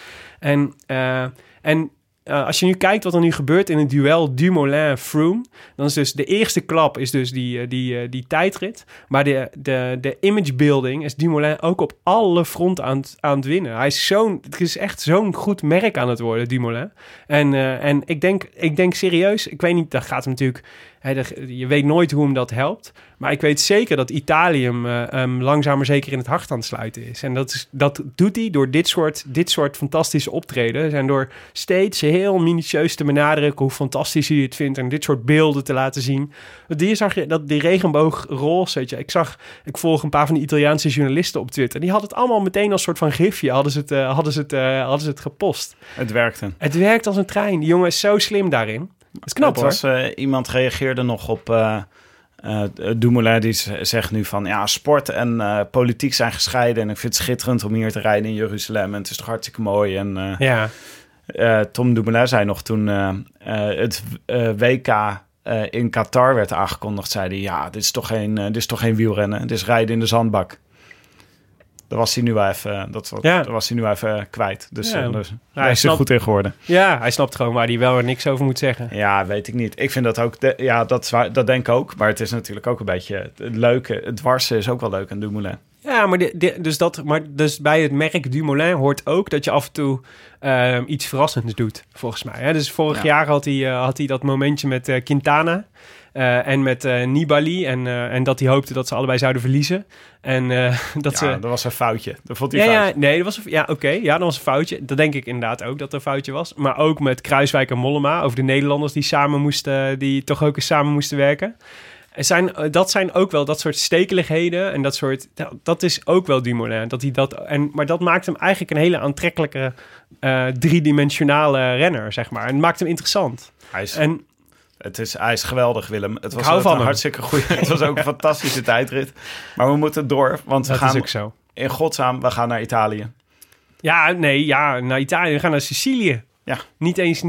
als je nu kijkt wat er nu gebeurt in het duel Dumoulin-Froome, dan is dus de eerste klap is dus die tijdrit. Maar de image building is Dumoulin ook op alle fronten aan het winnen. Het is echt zo'n goed merk aan het worden, Dumoulin. En ik denk serieus, ik weet niet, dat gaat hem natuurlijk... je weet nooit hoe hem dat helpt. Maar ik weet zeker dat Italië hem langzaam maar zeker in het hart aan het sluiten is. En dat doet hij door dit soort fantastische optredens. En door steeds heel minutieus te benadrukken hoe fantastisch hij het vindt. En dit soort beelden te laten zien. Hier zag je die regenboogrolls. Weet je. Ik volg een paar van de Italiaanse journalisten op Twitter. Die hadden het allemaal meteen als soort van gifje. Hadden ze het gepost. Het werkte. Het werkt als een trein. Die jongen is zo slim daarin. Dat is knap, hoor. Iemand reageerde nog op Dumoulin, die zegt nu van... ja, sport en politiek zijn gescheiden... en ik vind het schitterend om hier te rijden in Jeruzalem... en het is toch hartstikke mooi. En Tom Dumoulin zei nog toen... het WK in Qatar werd aangekondigd, zeiden ja, dit is toch geen wielrennen. Dit is rijden in de zandbak. Dat was hij nu wel even, dat was hij nu even kwijt. Dus ja, hij is er goed in geworden. Ja, hij snapt gewoon waar hij wel niks over moet zeggen. Ja, weet ik niet. Ik vind dat ook... Dat denk ik ook. Maar het is natuurlijk ook een beetje... Het leuke, het dwarsen is ook wel leuk aan Dumoulin. Ja, maar, dus bij het merk Dumoulin hoort ook dat je af en toe iets verrassends doet, volgens mij. Hè? Dus vorig jaar had hij dat momentje met Quintana... en met Nibali en dat hij hoopte dat ze allebei zouden verliezen. Dat was een foutje. Dat vond hij fout. Nee, dat was dat was een foutje. Dat denk ik inderdaad ook dat er een foutje was. Maar ook met Kruijswijk en Mollema, over de Nederlanders die toch ook eens samen moesten werken. Dat zijn ook wel dat soort stekeligheden en dat soort... Dat is ook wel Dumoulin. Maar dat maakt hem eigenlijk een hele aantrekkelijke driedimensionale renner, zeg maar. En het maakt hem interessant. Hij is geweldig, Willem. Het was ook een fantastische tijdrit. Maar we moeten door, want in godsnaam, we gaan naar Italië. Ja, naar Italië. We gaan naar Sicilië. Ja. Niet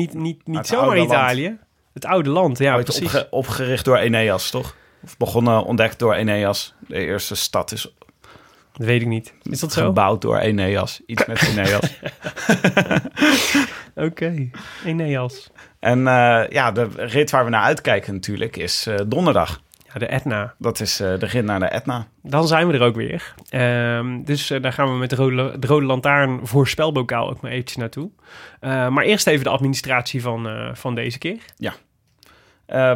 zomaar Italië. Land. Het oude land, ja, precies. Opgericht door Eneas, toch? Of begonnen, ontdekt door Eneas. De eerste stad is... Dat weet ik niet. Is dat zo? Gebouwd door Eneas. Iets met Eneas. Oké. Eneas. En de rit waar we naar uitkijken natuurlijk is donderdag. Ja, de Etna. Dat is de rit naar de Etna. Dan zijn we er ook weer. Dus daar gaan we met de rode lantaarn voorspelbokaal ook maar eventjes naartoe. Maar eerst even de administratie van deze keer. Ja.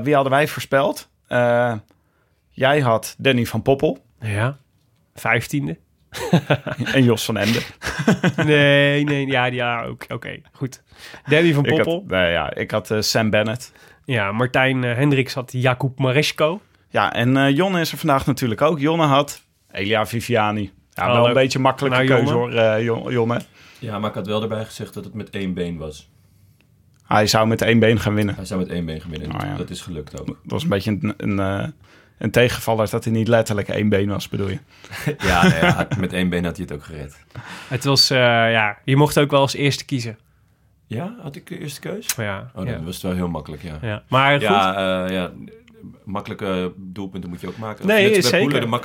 Wie hadden wij voorspeld? Jij had Danny van Poppel. Ja. 15e. En Jos van Ende. Nee. Ja, oké, goed. Danny van Poppel. Ik had Sam Bennett. Ja, Martijn Hendriks had Jakub Maresco. Ja, en Jonne is er vandaag natuurlijk ook. Jonne had Elia Viviani. Ja, wel een beetje makkelijke keuze hoor, Jonne. Ja, maar ik had wel erbij gezegd dat het met 1 been was. Hij zou met 1 been gaan winnen. Dat is gelukt ook. Dat was een beetje een tegenvaller dat hij niet letterlijk 1 been was, bedoel je? Ja, met 1 been had hij het ook gered. Het was, je mocht ook wel als eerste kiezen. Ja, had ik de eerste keus? Dat was wel heel makkelijk, ja. Maar goed. Ja, makkelijke doelpunten moet je ook maken. Nee, is zeker. Maar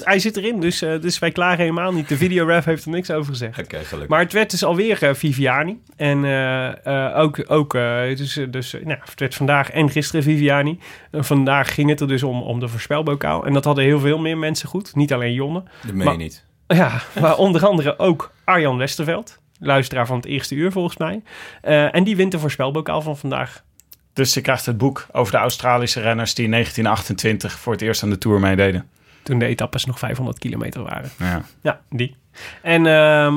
hij zit erin, dus wij klagen helemaal niet. De videoref heeft er niks over gezegd. Oké, gelukkig. Maar het werd dus alweer Viviani. En het werd vandaag en gisteren Viviani. Vandaag ging het er dus om de voorspelbokaal. En dat hadden heel veel meer mensen goed. Niet alleen Jonne. Dat meen je niet. Ja, maar onder andere ook Arjan Westerveld. Luisteraar van het eerste uur volgens mij. En die wint de voorspelbokaal van vandaag. Dus je krijgt het boek over de Australische renners die in 1928 voor het eerst aan de Tour meededen. Toen de etappes nog 500 kilometer waren. Ja die. En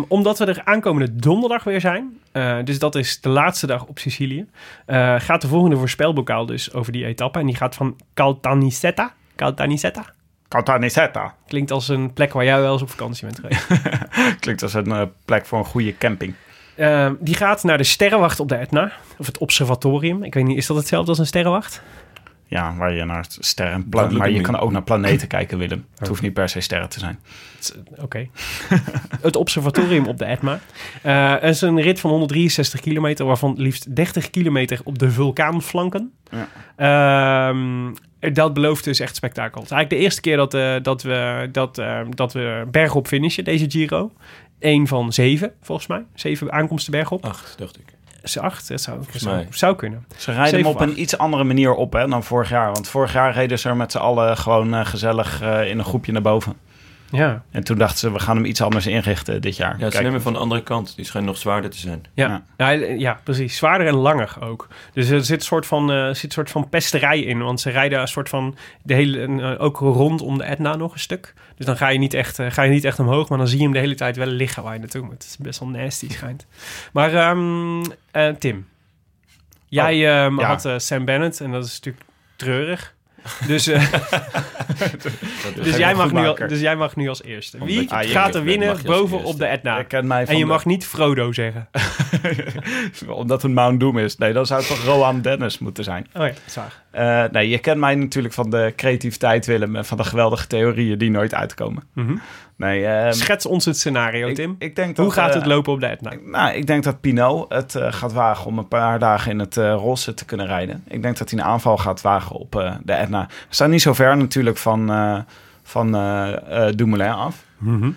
omdat we er aankomende donderdag weer zijn, dus dat is de laatste dag op Sicilië, gaat de volgende voorspelbokaal dus over die etappe. En die gaat van Caltanissetta. Klinkt als een plek waar jij wel eens op vakantie bent geweest. Klinkt als een plek voor een goede camping. Die gaat naar de sterrenwacht op de Etna. Of het observatorium. Ik weet niet, is dat hetzelfde als een sterrenwacht? Ja, waar je naar sterren... Maar je kan ook naar planeten kijken, Willem. Het hoeft niet per se sterren te zijn. Oké. Het observatorium op de Etna. Het is een rit van 163 kilometer... waarvan liefst 30 kilometer op de vulkaanflanken. Ja. Dat belooft dus echt spektakel. Het is eigenlijk de eerste keer dat we bergop finishen, deze Giro. 1 van 7, volgens mij. 7 aankomsten bergop. 8, dacht ik. 8, dat zou kunnen. Ze rijden hem op een iets andere manier op hè, dan vorig jaar. Want vorig jaar reden ze er met z'n allen gewoon gezellig in een groepje naar boven. Ja. En toen dachten ze, we gaan hem iets anders inrichten dit jaar. Ja, ze nemen van de andere kant. Die schijnt nog zwaarder te zijn. Ja, precies. Zwaarder en langer ook. Dus er zit een soort van pesterij in. Want ze rijden een soort van... ook rondom de Etna nog een stuk. Dus dan ga je niet echt omhoog. Maar dan zie je hem de hele tijd wel liggen waar je naartoe moet. Het is best wel nasty schijnt. Maar Tim. Jij had Sam Bennett. En dat is natuurlijk treurig. Dus... Dus jij mag nu als eerste. Wie gaat er winnen bovenop de Etna? En je mag niet Frodo zeggen. Omdat het Mount Doom is. Nee, dan zou het toch Rohan Dennis moeten zijn. Oh ja, zwaar. Nee, je kent mij natuurlijk van de creativiteit, Willem, en van de geweldige theorieën die nooit uitkomen. Mm-hmm. Nee, schets ons het scenario, Tim. Hoe gaat het lopen op de Etna? Ik denk dat Pinot het gaat wagen om een paar dagen in het roze te kunnen rijden. Ik denk dat hij een aanval gaat wagen op de Etna. We staan niet zo ver natuurlijk van Dumoulin af. Mm-hmm.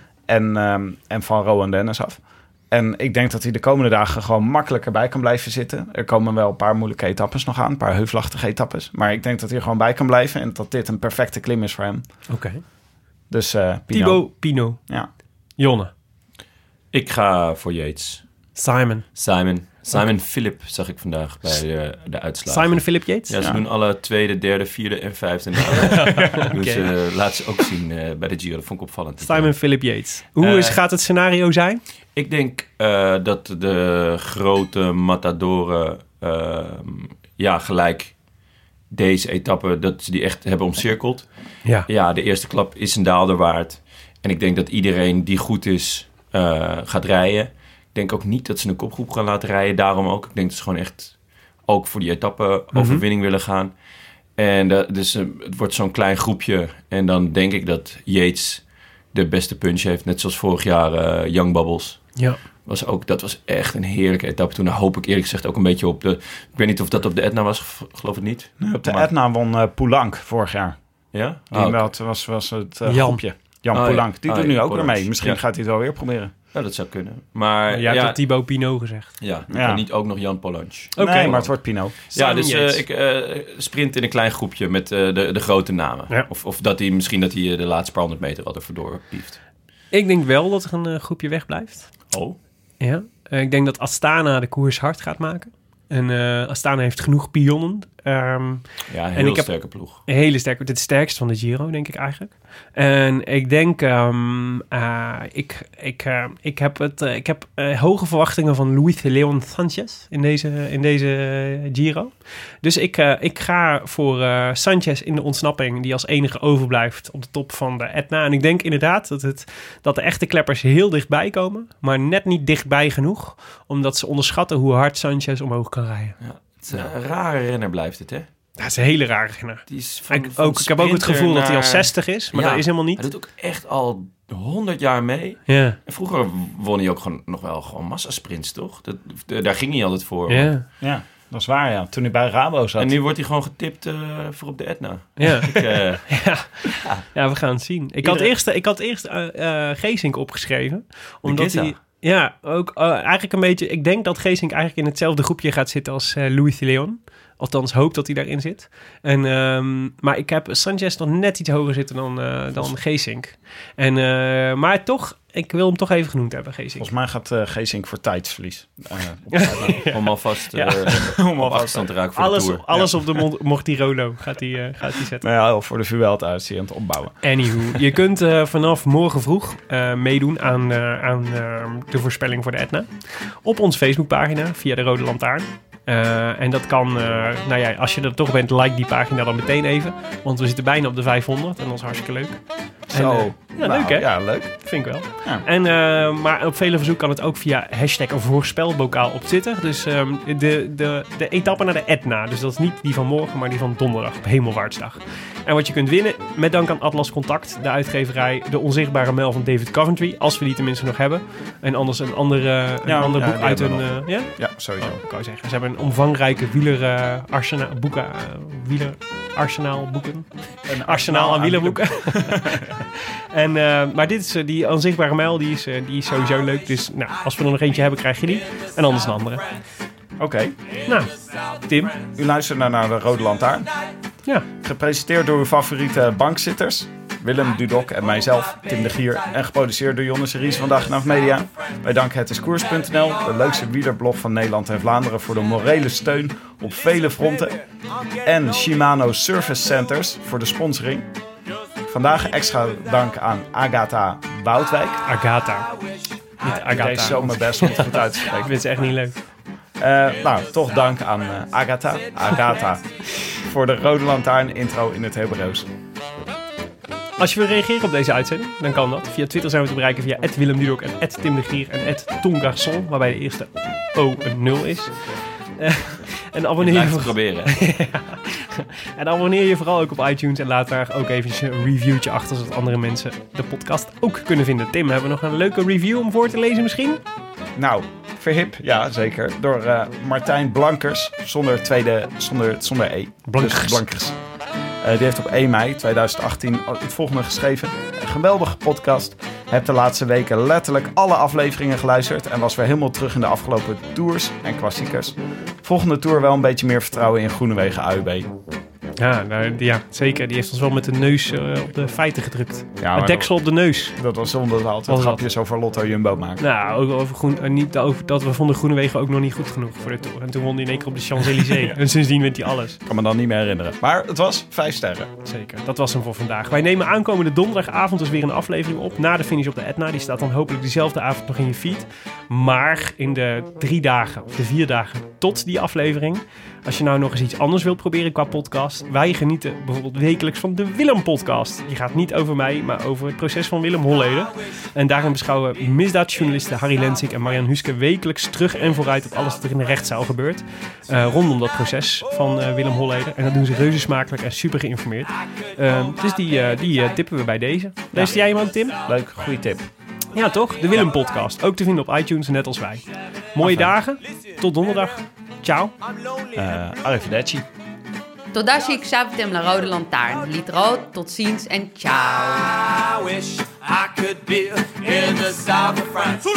En van Rohan Dennis af. En ik denk dat hij de komende dagen gewoon makkelijker bij kan blijven zitten. Er komen wel een paar moeilijke etappes nog aan. Een paar heuvelachtige etappes. Maar ik denk dat hij er gewoon bij kan blijven. En dat dit een perfecte klim is voor hem. Oké. Dus Thibaut Pinot. Ja. Jonne. Ik ga voor Yates. Simon Philip zag ik vandaag bij de uitslagen. Simon Philip Yates? Ja, ze doen alle tweede, derde, vierde en vijfde. Dus laat ze ook zien bij de Giro. Dat vond ik opvallend. Simon Philip Yates. Hoe gaat het scenario zijn? Ik denk dat de grote matadoren gelijk deze etappe, dat ze die echt hebben omcirkeld. Ja, de eerste klap is een daalder waard. En ik denk dat iedereen die goed is gaat rijden. Ik denk ook niet dat ze een kopgroep gaan laten rijden. Daarom ook. Ik denk dat ze gewoon echt ook voor die etappe overwinning willen gaan. En dus het wordt zo'n klein groepje. En dan denk ik dat Yates de beste punch heeft. Net zoals vorig jaar Young Bubbles. Ja. Dat was echt een heerlijke etappe. Toen hoop ik eerlijk gezegd ook een beetje op de... Ik weet niet of dat op de Etna was. Geloof het niet. Nee, op de Etna won Poulenc vorig jaar. Ja? Dat was het groepje. Jan Poulenc. Die doet nu ook ermee. Misschien gaat hij het wel weer proberen. Nou, dat zou kunnen. Maar jij hebt het Thibaut Pinot gezegd. Ja, en niet ook nog Jan Poulenc. Oké, maar het wordt Pinot. Ja, dus ik sprint in een klein groepje met de grote namen. Ja. Of dat hij misschien de laatste paar 100 meter al er vandoor pieft. Ik denk wel dat er een groepje wegblijft. Oh. Ja, ik denk dat Astana de koers hard gaat maken. En Astana heeft genoeg pionnen. Sterke ploeg. Een hele sterke. Het sterkste van de Giro, denk ik eigenlijk. En ik denk... Ik heb hoge verwachtingen van Luis Leon Sanchez in deze Giro. Dus ik ga voor Sanchez in de ontsnapping, die als enige overblijft op de top van de Etna. En ik denk inderdaad dat de echte kleppers heel dichtbij komen, maar net niet dichtbij genoeg, omdat ze onderschatten hoe hard Sanchez omhoog kan rijden. Ja. Een rare renner blijft het, hè? Dat is een hele rare renner. Die is ik heb ook het gevoel dat hij al 60 is, maar dat is helemaal niet. Hij doet ook echt al 100 jaar mee. Ja. En vroeger won hij ook gewoon, nog wel gewoon massasprints, toch? Daar ging hij altijd voor. Ja. Dat is waar, ja. Toen hij bij Rabo zat. En nu wordt hij gewoon getipt voor op de Etna. Ja. Ja, we gaan het zien. Ik had eerst Gesink opgeschreven. Omdat hij... Ja, ook eigenlijk een beetje... Ik denk dat Gesink eigenlijk in hetzelfde groepje gaat zitten als Luis de Leon. Althans, hoop dat hij daarin zit. En, maar ik heb Sanchez nog net iets hoger zitten dan Gesink. En, maar toch... Ik wil hem toch even genoemd hebben, Gesink. Volgens mij gaat Gesink voor tijdsverlies. Om alvast op afstand te raken voor de Tour. Alles op de Mortirolo gaat hij zetten. Nou ja, voor de Vuelta is hij aan het opbouwen. Anywho, je kunt vanaf morgen vroeg meedoen aan de voorspelling voor de Etna. Op onze Facebookpagina via de Rode Lantaarn. En dat kan, als je er toch bent, like die pagina dan meteen even. Want we zitten bijna op de 500 en dat is hartstikke leuk. Zo. Leuk hè? Ja, leuk. Vind ik wel. Ja. En, maar op vele verzoek kan het ook via hashtag voorspelbokaal op Twitter. Dus de etappe naar de Etna. Dus dat is niet die van morgen, maar die van donderdag, op Hemelvaartsdag. En wat je kunt winnen, met dank aan Atlas Contact, de uitgeverij, de onzichtbare mail van David Coventry, als we die tenminste nog hebben. En anders een ander boek uit hun... Ja, sowieso. Oh, kan je zeggen. Ze hebben een omvangrijke wielerarsenaal boeken. Een arsenaal aan wielerboeken. En, maar dit is die onzichtbare mijl, die is sowieso leuk. Dus als we er nog eentje hebben, krijg je die. En anders een andere. Oké. Nou, Tim. U luistert naar de Rode Lantaarn. Ja. Gepresenteerd door uw favoriete bankzitters. Willem Dudok en mijzelf, Tim de Gier. En geproduceerd door Jonne Series van Dag en Nacht Media. Wij danken hetiskoers.nl, de leukste wielerblog van Nederland en Vlaanderen, voor de morele steun op vele fronten. En Shimano Service Centers voor de sponsoring. Vandaag extra dank aan Agatha Woudwijk. Agatha. Niet Agatha. Deze zomer best om het goed uit te spreken. Ik vind het echt niet leuk. Toch dank aan Agatha. Agatha. Voor de Rode Lantaarn intro in het Hebreeuws. Als je wil reageren op deze uitzending, dan kan dat. Via Twitter zijn we te bereiken via @WillemDudok en @TimDeGier en @TomGarson, waarbij de eerste O een 0 is. En abonneer je proberen. Ja. En abonneer je vooral ook op iTunes en laat daar ook even een reviewtje achter, zodat andere mensen de podcast ook kunnen vinden. Tim, hebben we nog een leuke review om voor te lezen misschien? Nou, verhip, ja zeker. Door Martijn Blankers, zonder E. Blankers. Dus Blankers. Die heeft op 1 mei 2018 het volgende geschreven. Een geweldige podcast. Heb de laatste weken letterlijk alle afleveringen geluisterd en was weer helemaal terug in de afgelopen tours en klassiekers. Volgende tour wel een beetje meer vertrouwen in Groenewegen AUB. Ja, ja, zeker. Die heeft ons wel met de neus op de feiten gedrukt. Ja, het deksel op de neus. Dat was omdat we altijd grapjes over Lotto Jumbo maken. Nou, ook over we vonden Groenewegen ook nog niet goed genoeg voor de tour. En toen won hij in één keer op de Champs-Élysées. Ja. En sindsdien wint hij alles. Kan me dan niet meer herinneren. Maar het was 5 sterren. Zeker, dat was hem voor vandaag. Wij nemen aankomende donderdagavond dus weer een aflevering op. Na de finish op de Etna. Die staat dan hopelijk diezelfde avond nog in je feed. Maar in de 3 dagen of de 4 dagen tot die aflevering... Als je nou nog eens iets anders wilt proberen qua podcast... Wij genieten bijvoorbeeld wekelijks van de Willem-podcast. Die gaat niet over mij, maar over het proces van Willem Holleder. En daarin beschouwen misdaadjournalisten Harry Lensink en Marian Huske... wekelijks terug en vooruit op alles wat er in de rechtszaal gebeurt. Rondom dat proces van Willem Holleder. En dat doen ze reuze smakelijk en super geïnformeerd. Dus die tippen we bij deze. Lees jij hem ook, Tim? Leuk, goede tip. Ja, toch? De Willem-podcast. Ook te vinden op iTunes, net als wij. Mooie dagen. Tot donderdag. Ciao. Arrivederci. Totdat je xavtem la rode lantaarn. Lied rood, tot ziens en ciao. I wish I could be in the south of France.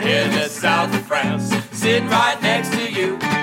In the south of France. Sitting right next to you.